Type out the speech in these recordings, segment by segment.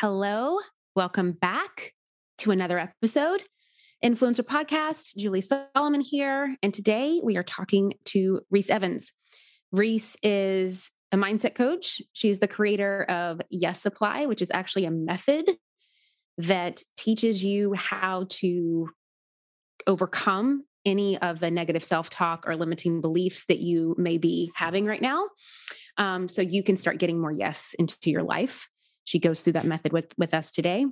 Hello, welcome back to another episode. Influencer Podcast, Julie Solomon here. And today we are talking to Reese Evans. Reese is a mindset coach. She's the creator of Yes Supply, which is actually a method that teaches you how to overcome any of the negative self-talk or limiting beliefs that you may be having right now. So you can start getting more yes into your life. She goes through that method with us today.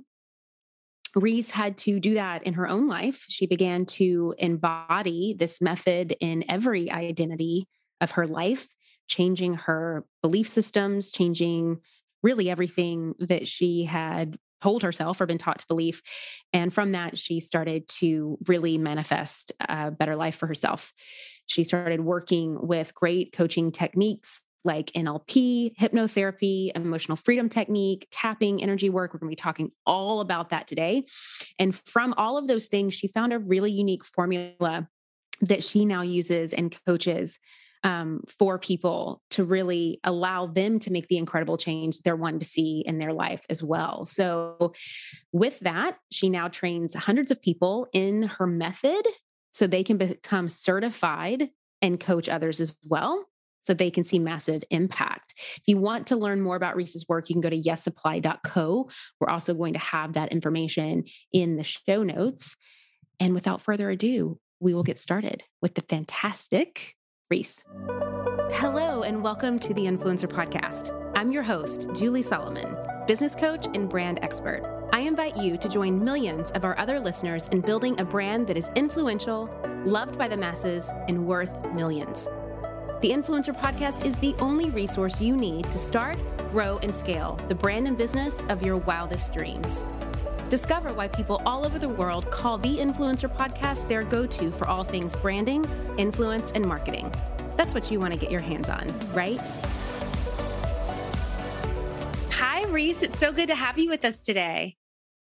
Reese had to do that in her own life. She began to embody this method in every identity of her life, changing her belief systems, changing really everything that she had told herself or been taught to believe. And from that, she started to really manifest a better life for herself. She started working with great coaching techniques like NLP, hypnotherapy, emotional freedom technique, tapping, energy work. We're going to be talking all about that today. And from all of those things, she found a really unique formula that she now uses and coaches for people to really allow them to make the incredible change they're wanting to see in their life as well. So with that, she now trains hundreds of people in her method so they can become certified and coach others as well, so they can see massive impact. If you want to learn more about Reese's work, you can go to yessupply.co. We're also going to have that information in the show notes. And without further ado, we will get started with the fantastic Reese. Hello, and welcome to the Influencer Podcast. I'm your host, Julie Solomon, business coach and brand expert. I invite you to join millions of our other listeners in building a brand that is influential, loved by the masses, and worth millions. The Influencer Podcast is the only resource you need to start, grow, and scale the brand and business of your wildest dreams. Discover why people all over the world call the Influencer Podcast their go-to for all things branding, influence, and marketing. That's what you want to get your hands on, right? Hi, Reese. It's so good to have you with us today.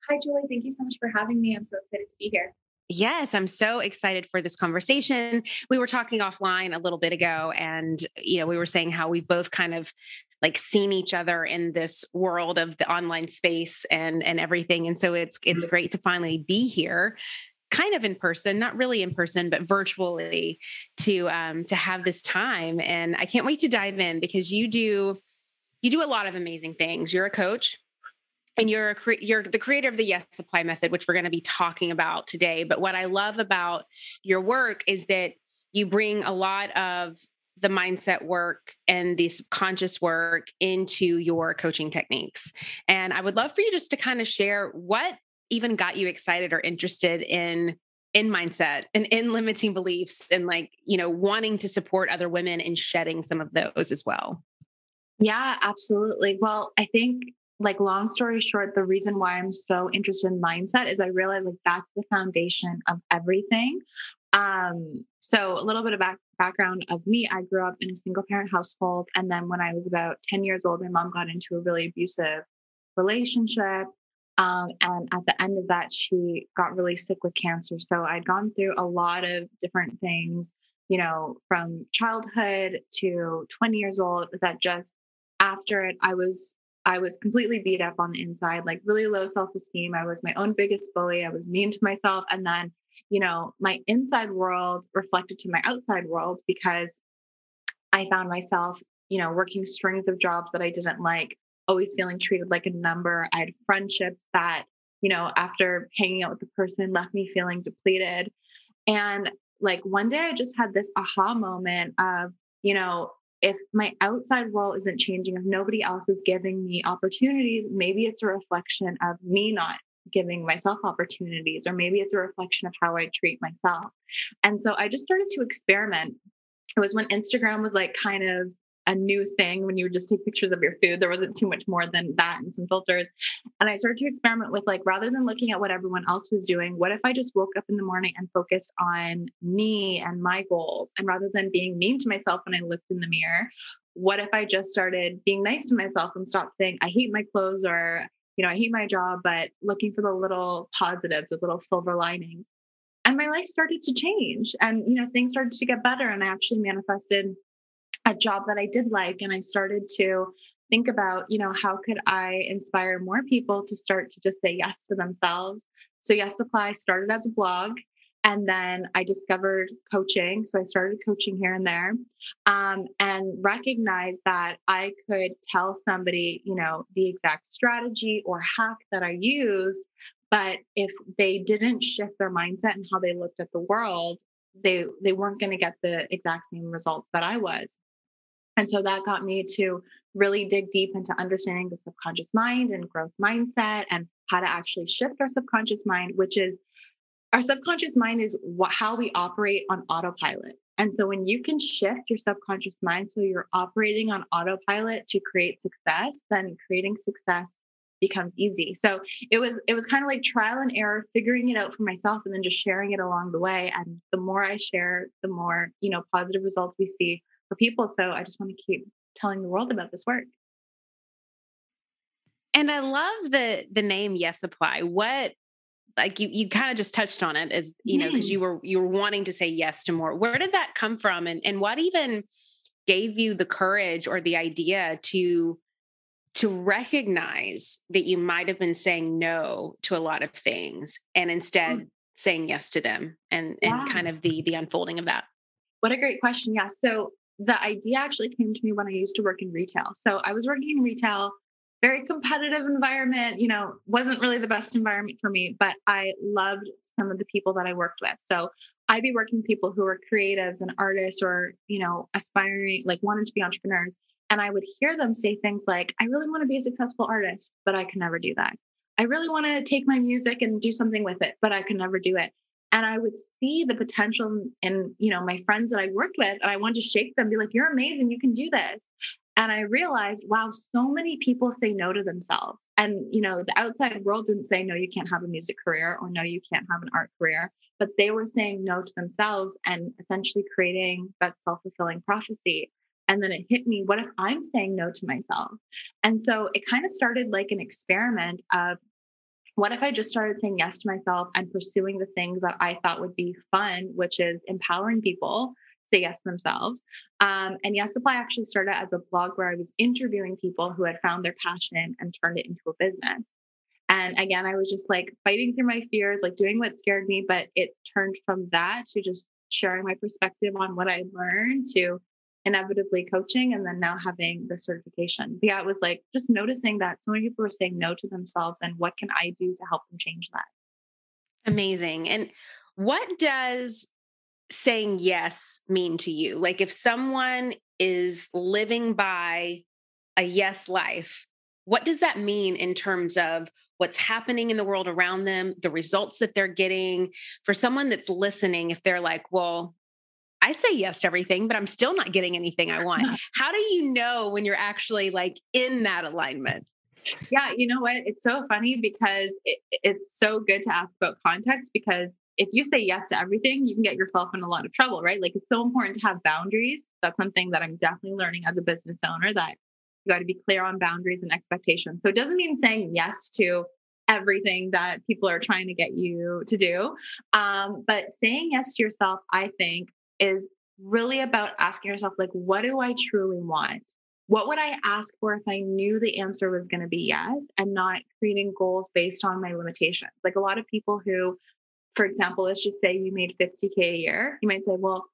Hi, Julie. Thank you so much for having me. I'm so excited to be here. Yes, I'm so excited for this conversation. We were talking offline a little bit ago, and we were saying how we've both kind of like seen each other in this world of the online space and everything. And so it's great to finally be here, kind of in person, not really in person, but virtually, to have this time. And I can't wait to dive in because you do a lot of amazing things. You're a coach. And you're the creator of the Yes Supply method, which we're going to be talking about today. But what I love about your work is that you bring a lot of the mindset work and the subconscious work into your coaching techniques. And I would love for you just to kind of share what even got you excited or interested in mindset and in limiting beliefs and wanting to support other women and shedding some of those as well. Yeah, absolutely. Well, I think, long story short, the reason why I'm so interested in mindset is I realized that's the foundation of everything. So a little bit of background of me, I grew up in a single parent household. And then when I was about 10 years old, my mom got into a really abusive relationship. And at the end of that, she got really sick with cancer. So I'd gone through a lot of different things, from childhood to 20 years old, that just after it, I was completely beat up on the inside, really low self-esteem. I was my own biggest bully. I was mean to myself. And then, my inside world reflected to my outside world because I found myself, working strings of jobs that I didn't like, always feeling treated like a number. I had friendships that, after hanging out with the person, left me feeling depleted. And one day I just had this aha moment of, if my outside world isn't changing, if nobody else is giving me opportunities, maybe it's a reflection of me not giving myself opportunities, or maybe it's a reflection of how I treat myself. And so I just started to experiment. It was when Instagram was kind of a new thing, when you would just take pictures of your food. There wasn't too much more than that and some filters. And I started to experiment with rather than looking at what everyone else was doing, what if I just woke up in the morning and focused on me and my goals? And rather than being mean to myself when I looked in the mirror, what if I just started being nice to myself and stopped saying, I hate my clothes, or, I hate my job, but looking for the little positives, the little silver linings. And my life started to change, and, things started to get better. And I actually manifested a job that I did like, and I started to think about, you know, how could I inspire more people to start to just say yes to themselves? So Yes Supply started as a blog, and then I discovered coaching. So I started coaching here and there, and recognized that I could tell somebody, you know, the exact strategy or hack that I used, but if they didn't shift their mindset and how they looked at the world, they weren't going to get the exact same results that I was. And so that got me to really dig deep into understanding the subconscious mind and growth mindset and how to actually shift our subconscious mind, which is our subconscious mind is how we operate on autopilot. And so when you can shift your subconscious mind so you're operating on autopilot to create success, then creating success becomes easy. So it was kind of like trial and error, figuring it out for myself and then just sharing it along the way. And the more I share, the more, you know, positive results we see for people. So I just want to keep telling the world about this work. And I love the name Yes Supply. What, like you kind of just touched on it, as you know, because you were wanting to say yes to more. Where did that come from? And what even gave you the courage or the idea to recognize that you might've been saying no to a lot of things and instead saying yes to them, and kind of the unfolding of that? What a great question. Yeah. So the idea actually came to me when I used to work in retail. So I was working in retail, very competitive environment, you know, wasn't really the best environment for me, but I loved some of the people that I worked with. So I'd be working with people who were creatives and artists, or, you know, aspiring, like wanting to be entrepreneurs. And I would hear them say things like, I really want to be a successful artist, but I can never do that. I really want to take my music and do something with it, but I can never do it. And I would see the potential in, you know, my friends that I worked with, and I wanted to shake them, be like, you're amazing, you can do this. And I realized, wow, so many people say no to themselves. And, you know, the outside world didn't say, no, you can't have a music career, or no, you can't have an art career, but they were saying no to themselves and essentially creating that self-fulfilling prophecy. And then it hit me, what if I'm saying no to myself? And so it kind of started like an experiment of, what if I just started saying yes to myself and pursuing the things that I thought would be fun, which is empowering people to say yes to themselves. And Yes Supply actually started as a blog where I was interviewing people who had found their passion and turned it into a business. And again, I was just like fighting through my fears, like doing what scared me, but it turned from that to just sharing my perspective on what I learned to inevitably coaching, and then now having the certification. But yeah, it was like just noticing that so many people were saying no to themselves, and what can I do to help them change that? Amazing. And what does saying yes mean to you? Like, if someone is living by a yes life, what does that mean in terms of what's happening in the world around them, the results that they're getting? For someone that's listening, if they're like, well, I say yes to everything, but I'm still not getting anything I want. How do you know when you're actually like in that alignment? Yeah. You know what? It's so funny because it's so good to ask about context, because if you say yes to everything, you can get yourself in a lot of trouble, right? Like, it's so important to have boundaries. That's something that I'm definitely learning as a business owner, that you got to be clear on boundaries and expectations. So it doesn't mean saying yes to everything that people are trying to get you to do. But saying yes to yourself, I think, is really about asking yourself, like, what do I truly want? What would I ask for if I knew the answer was going to be yes, and not creating goals based on my limitations? Like, a lot of people who, for example, let's just say you made $50K a year. You might say, well,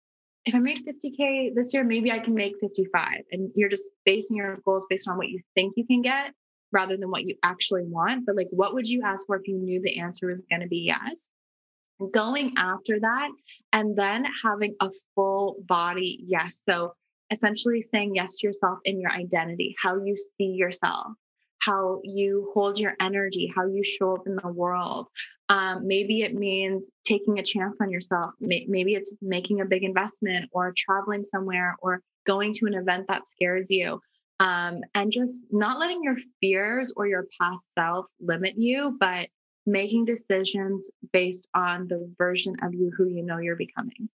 if I made $50K this year, maybe I can make 55. And you're just basing your goals based on what you think you can get rather than what you actually want. But like, what would you ask for if you knew the answer was going to be yes? Going after that, and then having a full body yes. So essentially saying yes to yourself in your identity, how you see yourself, how you hold your energy, how you show up in the world. Maybe it means taking a chance on yourself. Maybe it's making a big investment, or traveling somewhere, or going to an event that scares you. And just not letting your fears or your past self limit you, but making decisions based on the version of you who you know you're becoming.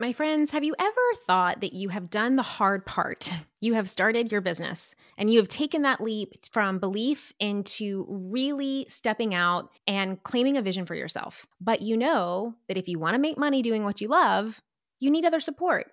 My friends, have you ever thought that you have done the hard part? You have started your business, and you have taken that leap from belief into really stepping out and claiming a vision for yourself. But you know that if you want to make money doing what you love, you need other support.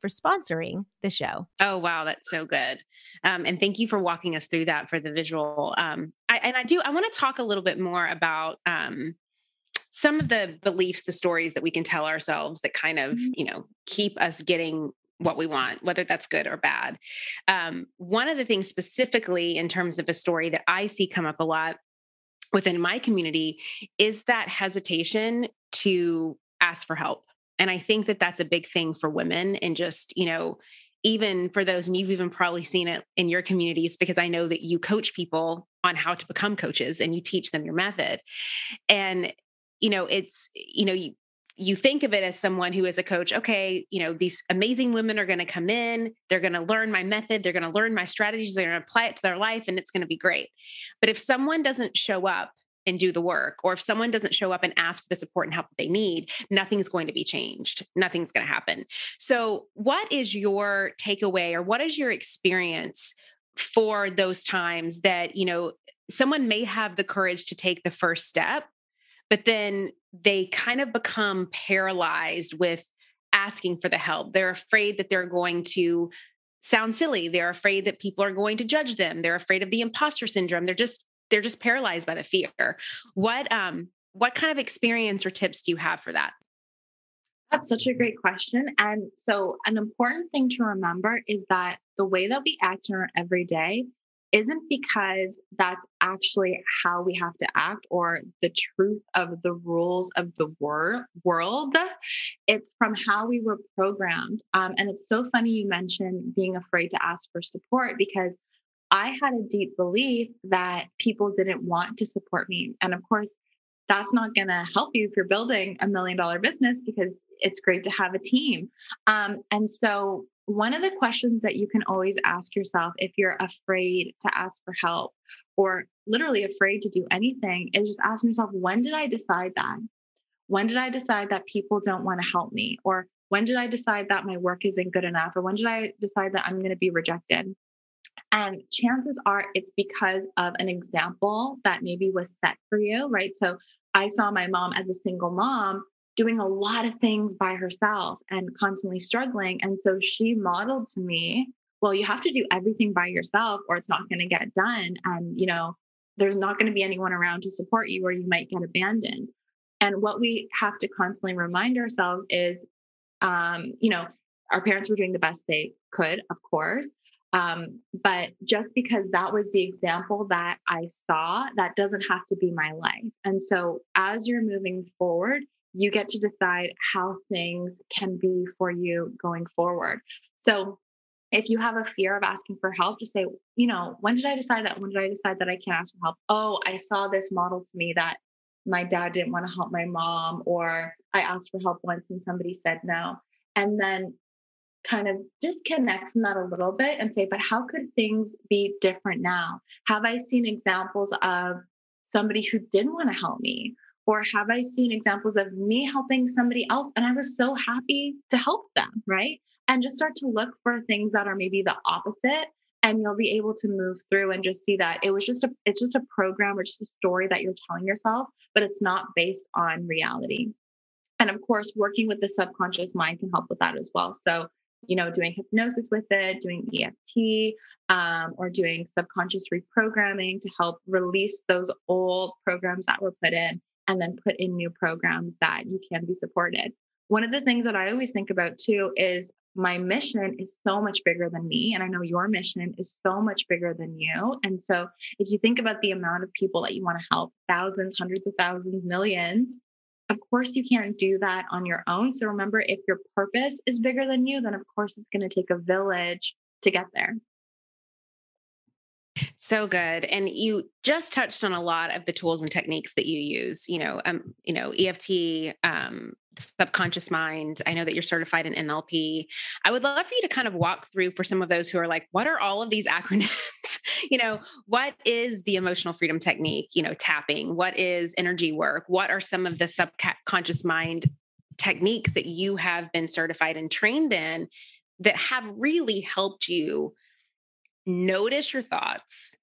for sponsoring the show. Oh, wow. That's so good. And thank you for walking us through that for the visual. I want to talk a little bit more about some of the beliefs, the stories that we can tell ourselves that kind of, keep us getting what we want, whether that's good or bad. One of the things specifically in terms of a story that I see come up a lot within my community is that hesitation to ask for help. And I think that that's a big thing for women and just, even for those, and you've even probably seen it in your communities because I know that you coach people on how to become coaches and you teach them your method. And, you think of it as someone who is a coach, okay, these amazing women are going to come in, they're going to learn my method, they're going to learn my strategies, they're going to apply it to their life, and it's going to be great. But if someone doesn't show up and do the work, or if someone doesn't show up and ask for the support and help that they need, nothing's going to be changed. Nothing's going to happen. So what is your takeaway or what is your experience for those times that, someone may have the courage to take the first step, but then they kind of become paralyzed with asking for the help. They're afraid that they're going to sound silly. They're afraid that people are going to judge them. They're afraid of the imposter syndrome. They're just paralyzed by the fear. What kind of experience or tips do you have for that? That's such a great question. And so an important thing to remember is that the way that we act in our everyday isn't because that's actually how we have to act or the truth of the rules of the world. It's from how we were programmed. And it's so funny you mentioned being afraid to ask for support because I had a deep belief that people didn't want to support me. And of course, that's not going to help you if you're building $1 million business because it's great to have a team. And so one of the questions that you can always ask yourself if you're afraid to ask for help or literally afraid to do anything is just asking yourself, when did I decide that? When did I decide that people don't want to help me? Or when did I decide that my work isn't good enough? Or when did I decide that I'm going to be rejected? And chances are it's because of an example that maybe was set for you, right? So I saw my mom as a single mom doing a lot of things by herself and constantly struggling. And so she modeled to me, well, you have to do everything by yourself or it's not going to get done. And, there's not going to be anyone around to support you or you might get abandoned. And what we have to constantly remind ourselves is, our parents were doing the best they could, of course. But just because that was the example that I saw, that doesn't have to be my life. And so as you're moving forward, you get to decide how things can be for you going forward. So if you have a fear of asking for help, just say, when did I decide that? When did I decide that I can't ask for help? Oh, I saw this model to me that my dad didn't want to help my mom, or I asked for help once and somebody said no. And then kind of disconnect from that a little bit and say, but how could things be different now? Have I seen examples of somebody who didn't want to help me? Or have I seen examples of me helping somebody else and I was so happy to help them, right? And just start to look for things that are maybe the opposite and you'll be able to move through and just see that it's just a program or just a story that you're telling yourself, but it's not based on reality. And of course, working with the subconscious mind can help with that as well. So doing hypnosis with it, doing EFT, or doing subconscious reprogramming to help release those old programs that were put in and then put in new programs that you can be supported. One of the things that I always think about too is my mission is so much bigger than me. And I know your mission is so much bigger than you. And so if you think about the amount of people that you want to help, thousands, hundreds of thousands, millions, of course you can't do that on your own. So remember, if your purpose is bigger than you, then of course it's going to take a village to get there. So good. And you just touched on a lot of the tools and techniques that you use, EFT, the subconscious mind. I know that you're certified in NLP. I would love for you to kind of walk through for some of those who are like, what are all of these acronyms? What is the emotional freedom technique, tapping, what is energy work? What are some of the subconscious mind techniques that you have been certified and trained in that have really helped you notice your thoughts,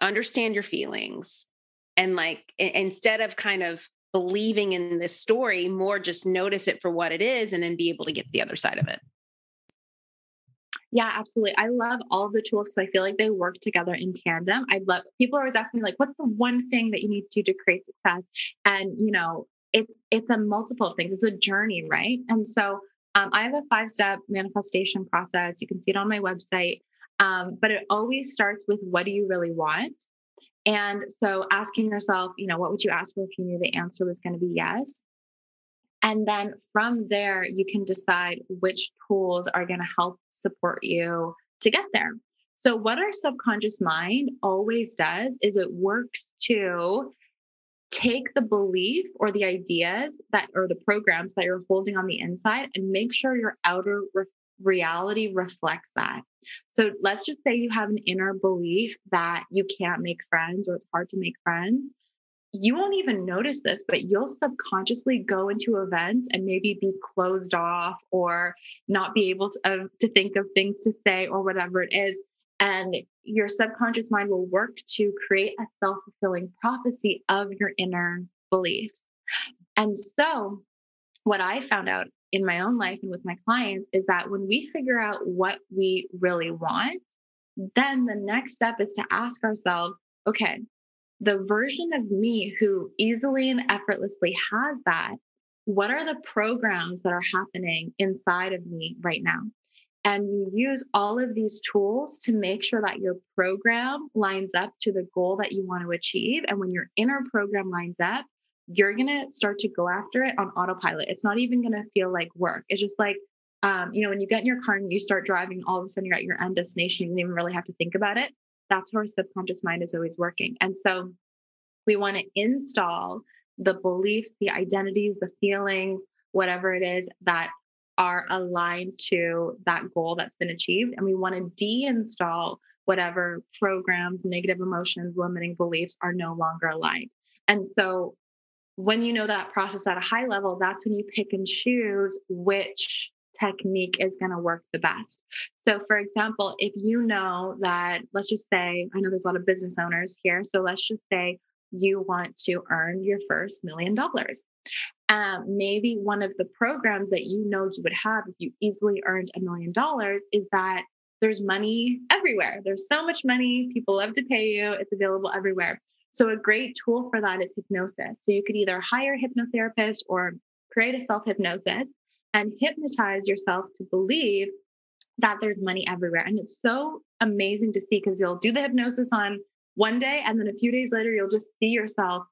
understand your feelings, and instead of kind of believing in this story, more just notice it for what it is and then be able to get to the other side of it? Yeah, absolutely. I love all of the tools because I feel like they work together in tandem. People always ask me what's the one thing that you need to do to create success? And it's a multiple of things. It's a journey, right? And so I have a 5-step manifestation process. You can see it on my website. But it always starts with, what do you really want? And so asking yourself, what would you ask for if you knew the answer was going to be yes? And then from there, you can decide which tools are going to help support you to get there. So what our subconscious mind always does is it works to take the belief or the ideas or the programs that you're holding on the inside and make sure your outer reality reflects that. So let's just say you have an inner belief that you can't make friends or it's hard to make friends. You won't even notice this, but you'll subconsciously go into events and maybe be closed off or not be able to think of things to say or whatever it is. And your subconscious mind will work to create a self-fulfilling prophecy of your inner beliefs. And so what I found out in my own life and with my clients is that when we figure out what we really want, then the next step is to ask ourselves, okay, the version of me who easily and effortlessly has that, what are the programs that are happening inside of me right now? And you use all of these tools to make sure that your program lines up to the goal that you want to achieve. And when your inner program lines up, you're going to start to go after it on autopilot. It's not even going to feel like work. It's just like, when you get in your car and you start driving, all of a sudden you're at your end destination. You don't even really have to think about it. That's how our subconscious mind is always working. And so we want to install the beliefs, the identities, the feelings, whatever it is that are aligned to that goal that's been achieved. And we want to deinstall whatever programs, negative emotions, limiting beliefs are no longer aligned. And so when you know that process at a high level, that's when you pick and choose which technique is going to work the best. So for example, if you know that, let's just say, I know there's a lot of business owners here. So let's just say you want to earn your first $1 million. Maybe one of the programs that you know you would have if you easily earned $1 million is that there's money everywhere. There's so much money. People love to pay you. It's available everywhere. So a great tool for that is hypnosis. So you could either hire a hypnotherapist or create a self-hypnosis and hypnotize yourself to believe that there's money everywhere. And it's so amazing to see, because you'll do the hypnosis on one day and then a few days later, you'll just see yourself,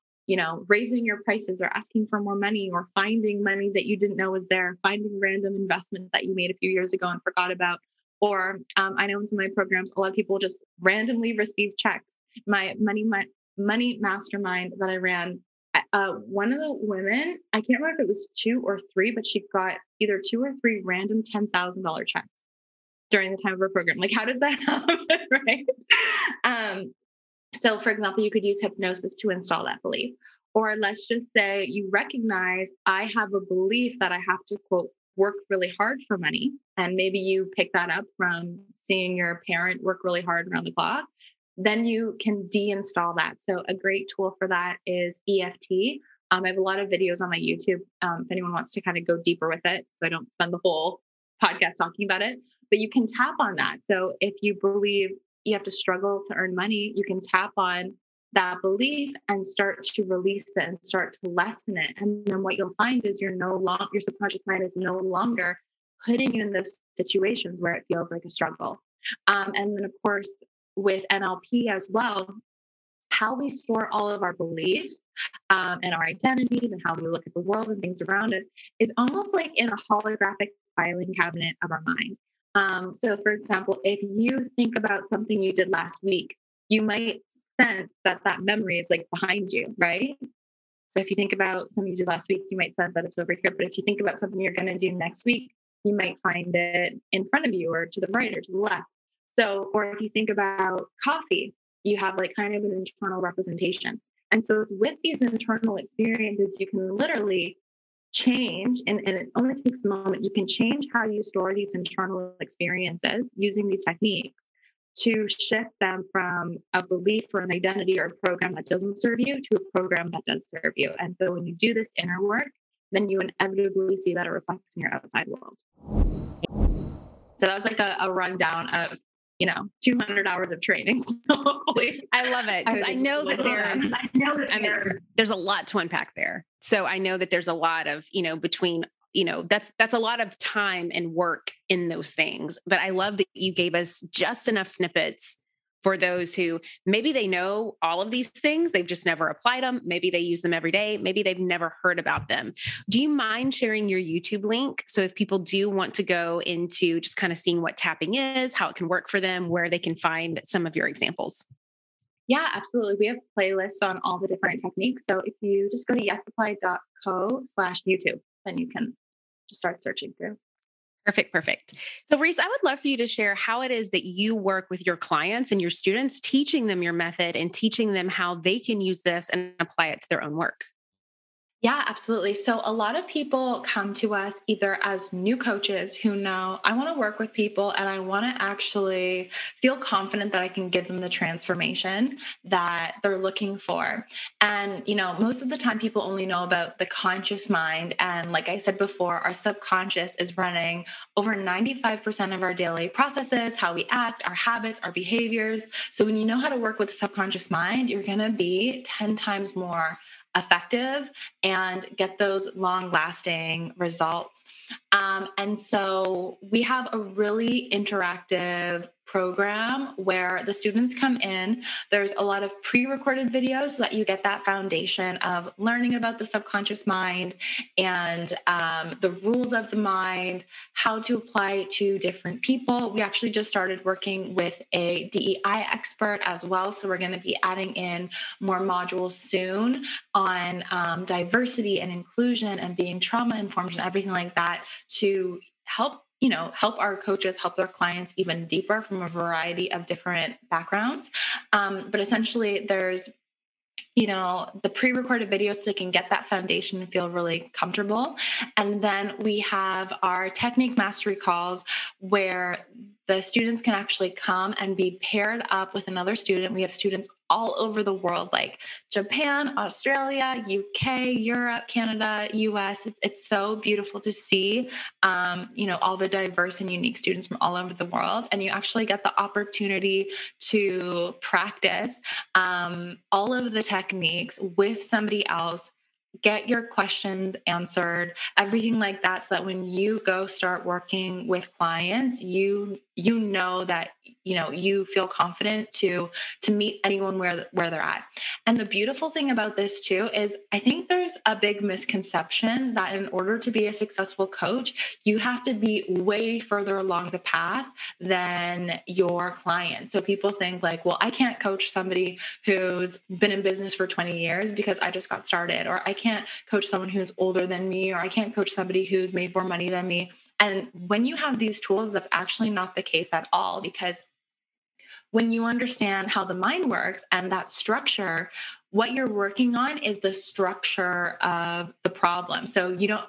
raising your prices or asking for more money or finding money that you didn't know was there, finding random investment that you made a few years ago and forgot about. Or I know in some of my programs, a lot of people just randomly receive checks. My money mastermind that I ran, one of the women, I can't remember if it was 2 or 3, but she got either 2 or 3 random $10,000 checks during the time of her program. Like, how does that happen? Right. So for example, you could use hypnosis to install that belief, or let's just say you recognize, I have a belief that I have to, quote, work really hard for money. And maybe you pick that up from seeing your parent work really hard around the clock. Then you can deinstall that. So a great tool for that is EFT. I have a lot of videos on my YouTube if anyone wants to kind of go deeper with it, so I don't spend the whole podcast talking about it, but you can tap on that. So if you believe you have to struggle to earn money, you can tap on that belief and start to release it and start to lessen it. And then what you'll find is your subconscious mind is no longer putting you in those situations where it feels like a struggle. And then, of course, with NLP as well, how we store all of our beliefs and our identities and how we look at the world and things around us is almost like in a holographic filing cabinet of our mind. So for example, if you think about something you did last week, you might sense that that memory is like behind you, right? So if you think about something you did last week, you might sense that it's over here. But if you think about something you're going to do next week, you might find it in front of you or to the right or to the left. So, or if you think about coffee, you have like kind of an internal representation. And so it's with these internal experiences, you can literally change, and it only takes a moment, you can change how you store these internal experiences using these techniques to shift them from a belief or an identity or a program that doesn't serve you to a program that does serve you. And so when you do this inner work, then you inevitably see that it reflects in your outside world. So that was like a rundown of, 200 hours of training. I love it. Because I know that there's a lot to unpack there. So I know that there's a lot of, that's a lot of time and work in those things. But I love that you gave us just enough snippets for those who maybe they know all of these things, they've just never applied them. Maybe they use them every day. Maybe they've never heard about them. Do you mind sharing your YouTube link? So if people do want to go into just kind of seeing what tapping is, how it can work for them, where they can find some of your examples. Yeah, absolutely. We have playlists on all the different techniques. So if you just go to yessupply.co/YouTube, then you can just start searching through. Perfect. So Reese, I would love for you to share how it is that you work with your clients and your students, teaching them your method and teaching them how they can use this and apply it to their own work. Yeah, absolutely. So a lot of people come to us either as new coaches who know I want to work with people and I want to actually feel confident that I can give them the transformation that they're looking for. And, most of the time people only know about the conscious mind. And like I said before, our subconscious is running over 95% of our daily processes, how we act, our habits, our behaviors. So when you know how to work with the subconscious mind, you're going to be 10 times more effective and get those long-lasting results. And so we have a really interactive program where the students come in. There's a lot of pre-recorded videos so that you get that foundation of learning about the subconscious mind and the rules of the mind, how to apply to different people. We actually just started working with a DEI expert as well. So we're going to be adding in more modules soon on diversity and inclusion and being trauma-informed and everything like that to help our coaches, help their clients even deeper from a variety of different backgrounds. But essentially there's, the pre-recorded videos so they can get that foundation and feel really comfortable. And then we have our technique mastery calls where the students can actually come and be paired up with another student. We have students all over the world, like Japan, Australia, UK, Europe, Canada, US. It's so beautiful to see, all the diverse and unique students from all over the world. And you actually get the opportunity to practice all of the techniques with somebody else, get your questions answered, everything like that, so that when you go start working with clients, you know that, you feel confident to meet anyone where they're at. And the beautiful thing about this too is I think there's a big misconception that in order to be a successful coach, you have to be way further along the path than your client. So people think like, well, I can't coach somebody who's been in business for 20 years because I just got started, or I can't coach someone who's older than me, or I can't coach somebody who's made more money than me. And when you have these tools, that's actually not the case at all, because when you understand how the mind works and that structure, what you're working on is the structure of the problem. So you don't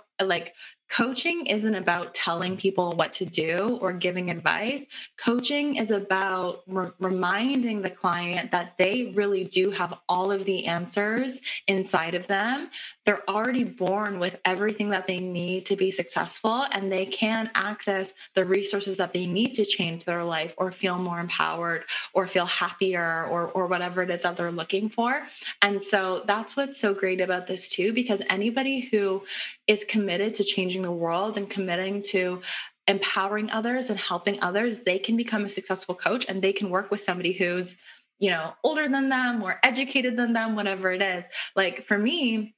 coaching isn't about telling people what to do or giving advice. Coaching is about reminding the client that they really do have all of the answers inside of them. They're already born with everything that they need to be successful, and they can access the resources that they need to change their life or feel more empowered or feel happier or whatever it is that they're looking for. And so that's what's so great about this too, because anybody who is committed to changing the world and committing to empowering others and helping others, they can become a successful coach and they can work with somebody who's, you know, older than them, more educated than them, whatever it is. Like for me,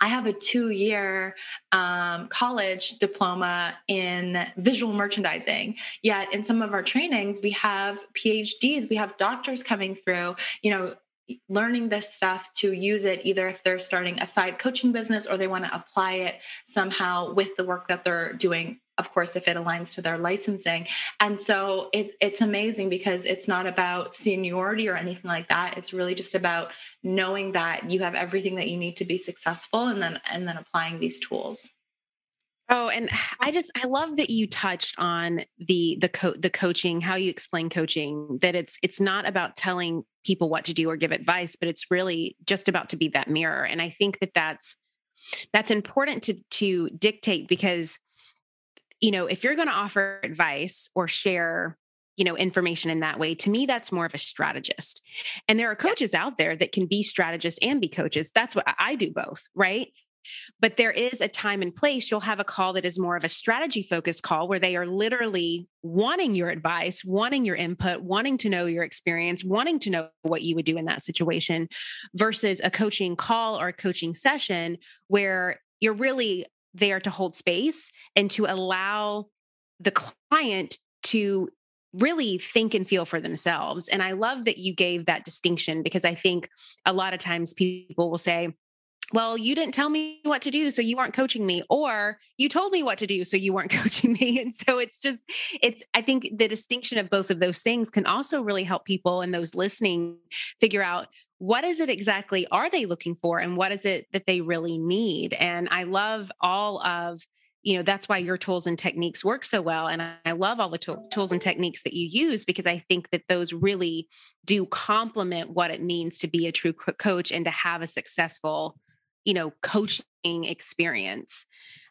I have a 2-year college diploma in visual merchandising. Yet in some of our trainings, we have PhDs, we have doctors coming through, you know, learning this stuff to use it either if they're starting a side coaching business or they want to apply it somehow with the work that they're doing, of course, if it aligns to their licensing. And so it's amazing because it's not about seniority or anything like that. It's really just about knowing that you have everything that you need to be successful and then applying these tools. Oh, and I love that you touched on the coaching, how you explain coaching, that it's not about telling people what to do or give advice, but it's really just about to be that mirror. And I think that that's important to dictate because, you know, if you're going to offer advice or share, you know, information in that way, to me, that's more of a strategist. And there are coaches out there that can be strategists and be coaches. That's what I do both, right? But there is a time and place. You'll have a call that is more of a strategy focused call where they are literally wanting your advice, wanting your input, wanting to know your experience, wanting to know what you would do in that situation versus a coaching call or a coaching session where you're really there to hold space and to allow the client to really think and feel for themselves. And I love that you gave that distinction because I think a lot of times people will say, well, you didn't tell me what to do, so you weren't coaching me, or you told me what to do, so you weren't coaching me. And so I think the distinction of both of those things can also really help people and those listening figure out what is it exactly are they looking for and what is it that they really need. And I love all of, you know, that's why your tools and techniques work so well. And I love all the tools and techniques that you use, because I think that those really do complement what it means to be a true coach and to have a successful, you know, coaching experience.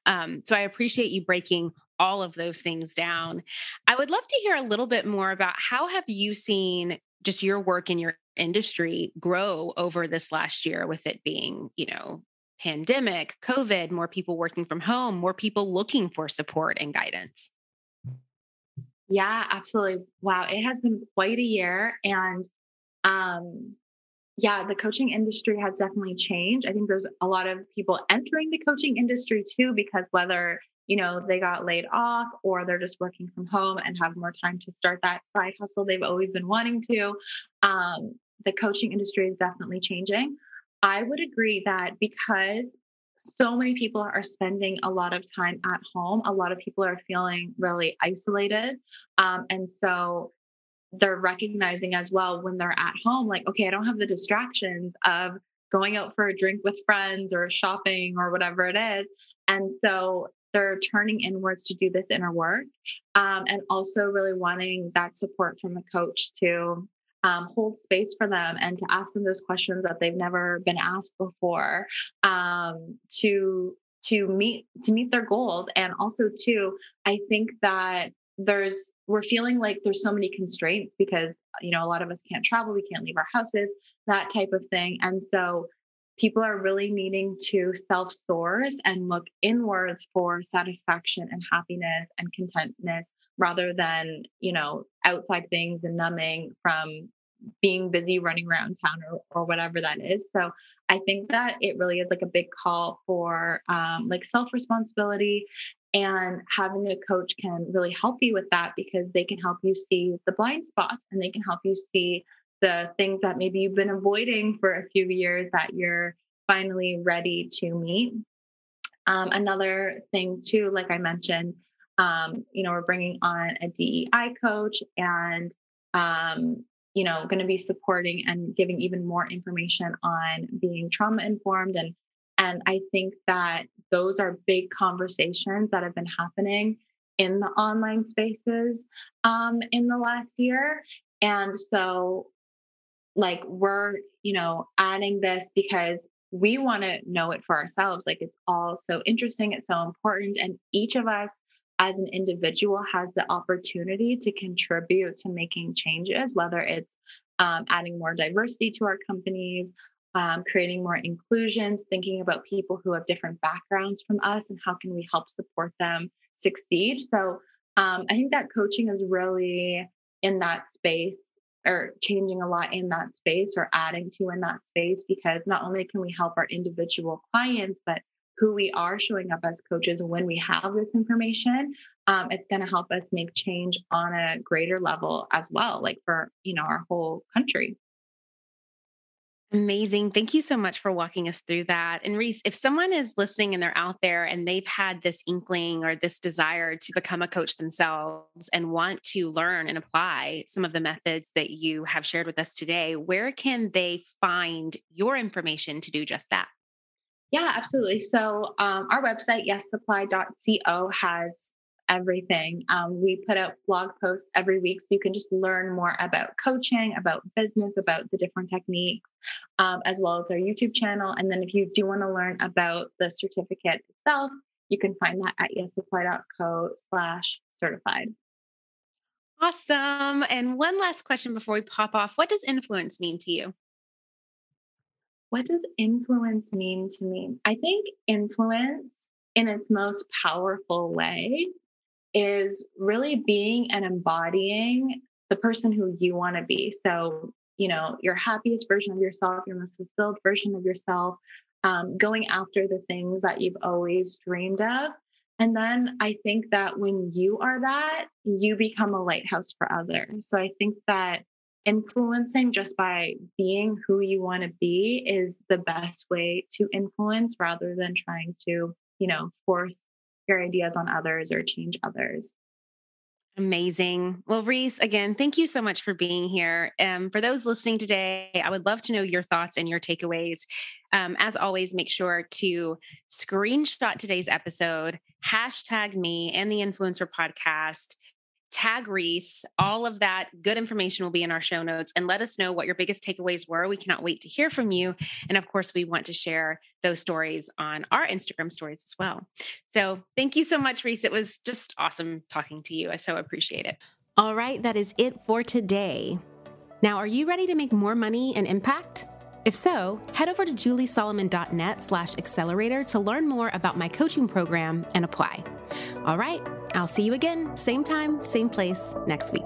So I appreciate you breaking all of those things down. I would love to hear a little bit more about how have you seen just your work in your industry grow over this last year with it being, you know, pandemic, COVID, more people working from home, more people looking for support and guidance. Yeah, absolutely. Wow. It has been quite a year. And, yeah, the coaching industry has definitely changed. I think there's a lot of people entering the coaching industry too, because whether, you know, they got laid off or they're just working from home and have more time to start that side hustle they've always been wanting to, the coaching industry is definitely changing. I would agree that because so many people are spending a lot of time at home, a lot of people are feeling really isolated. And so they're recognizing as well when they're at home, like, okay, I don't have the distractions of going out for a drink with friends or shopping or whatever it is. And so they're turning inwards to do this inner work. And also really wanting that support from the coach to hold space for them and to ask them those questions that they've never been asked before, to meet their goals. And also too, I think that we're feeling like there's so many constraints because, you know, a lot of us can't travel, we can't leave our houses, that type of thing. And so people are really needing to self-source and look inwards for satisfaction and happiness and contentness rather than, you know, outside things and numbing from being busy running around town or whatever that is. So I think that it really is like a big call for like self-responsibility, and having a coach can really help you with that because they can help you see the blind spots and they can help you see the things that maybe you've been avoiding for a few years that you're finally ready to meet. Another thing too, like I mentioned, you know, we're bringing on a DEI coach and, you know, going to be supporting and giving even more information on being trauma-informed. And I think that those are big conversations that have been happening in the online spaces, in the last year. And so like we're, you know, adding this because we want to know it for ourselves. Like it's all so interesting. It's so important. And each of us as an individual has the opportunity to contribute to making changes, whether it's adding more diversity to our companies, creating more inclusions, thinking about people who have different backgrounds from us and how can we help support them succeed. So I think that coaching is really in that space, or changing a lot in that space, or adding to in that space, because not only can we help our individual clients, but who we are showing up as coaches when we have this information, it's going to help us make change on a greater level as well, like for, you know, our whole country. Amazing. Thank you so much for walking us through that. And Reese, if someone is listening and they're out there and they've had this inkling or this desire to become a coach themselves and want to learn and apply some of the methods that you have shared with us today, where can they find your information to do just that? Yeah, absolutely. So our website, yessupply.co, has everything. We put out blog posts every week, so you can just learn more about coaching, about business, about the different techniques, as well as our YouTube channel. And then if you do want to learn about the certificate itself, you can find that at yessupply.co/certified. Awesome. And one last question before we pop off. What does influence mean to you? What does influence mean to me? I think influence in its most powerful way is really being and embodying the person who you want to be. So, you know, your happiest version of yourself, your most fulfilled version of yourself, going after the things that you've always dreamed of. And then I think that when you are that, you become a lighthouse for others. So I think that influencing just by being who you want to be is the best way to influence, rather than trying to, you know, force your ideas on others or change others. Amazing. Well, Reese, again, thank you so much for being here. For those listening today, I would love to know your thoughts and your takeaways. As always, make sure to screenshot today's episode, hashtag me and the Influencer Podcast, tag Reese. All of that good information will be in our show notes, and let us know what your biggest takeaways were. We cannot wait to hear from you. And of course, we want to share those stories on our Instagram stories as well. So thank you so much, Reese. It was just awesome talking to you. I so appreciate it. All right. That is it for today. Now, are you ready to make more money and impact? If so, head over to juliesolomon.net/accelerator to learn more about my coaching program and apply. All right, I'll see you again, same time, same place next week.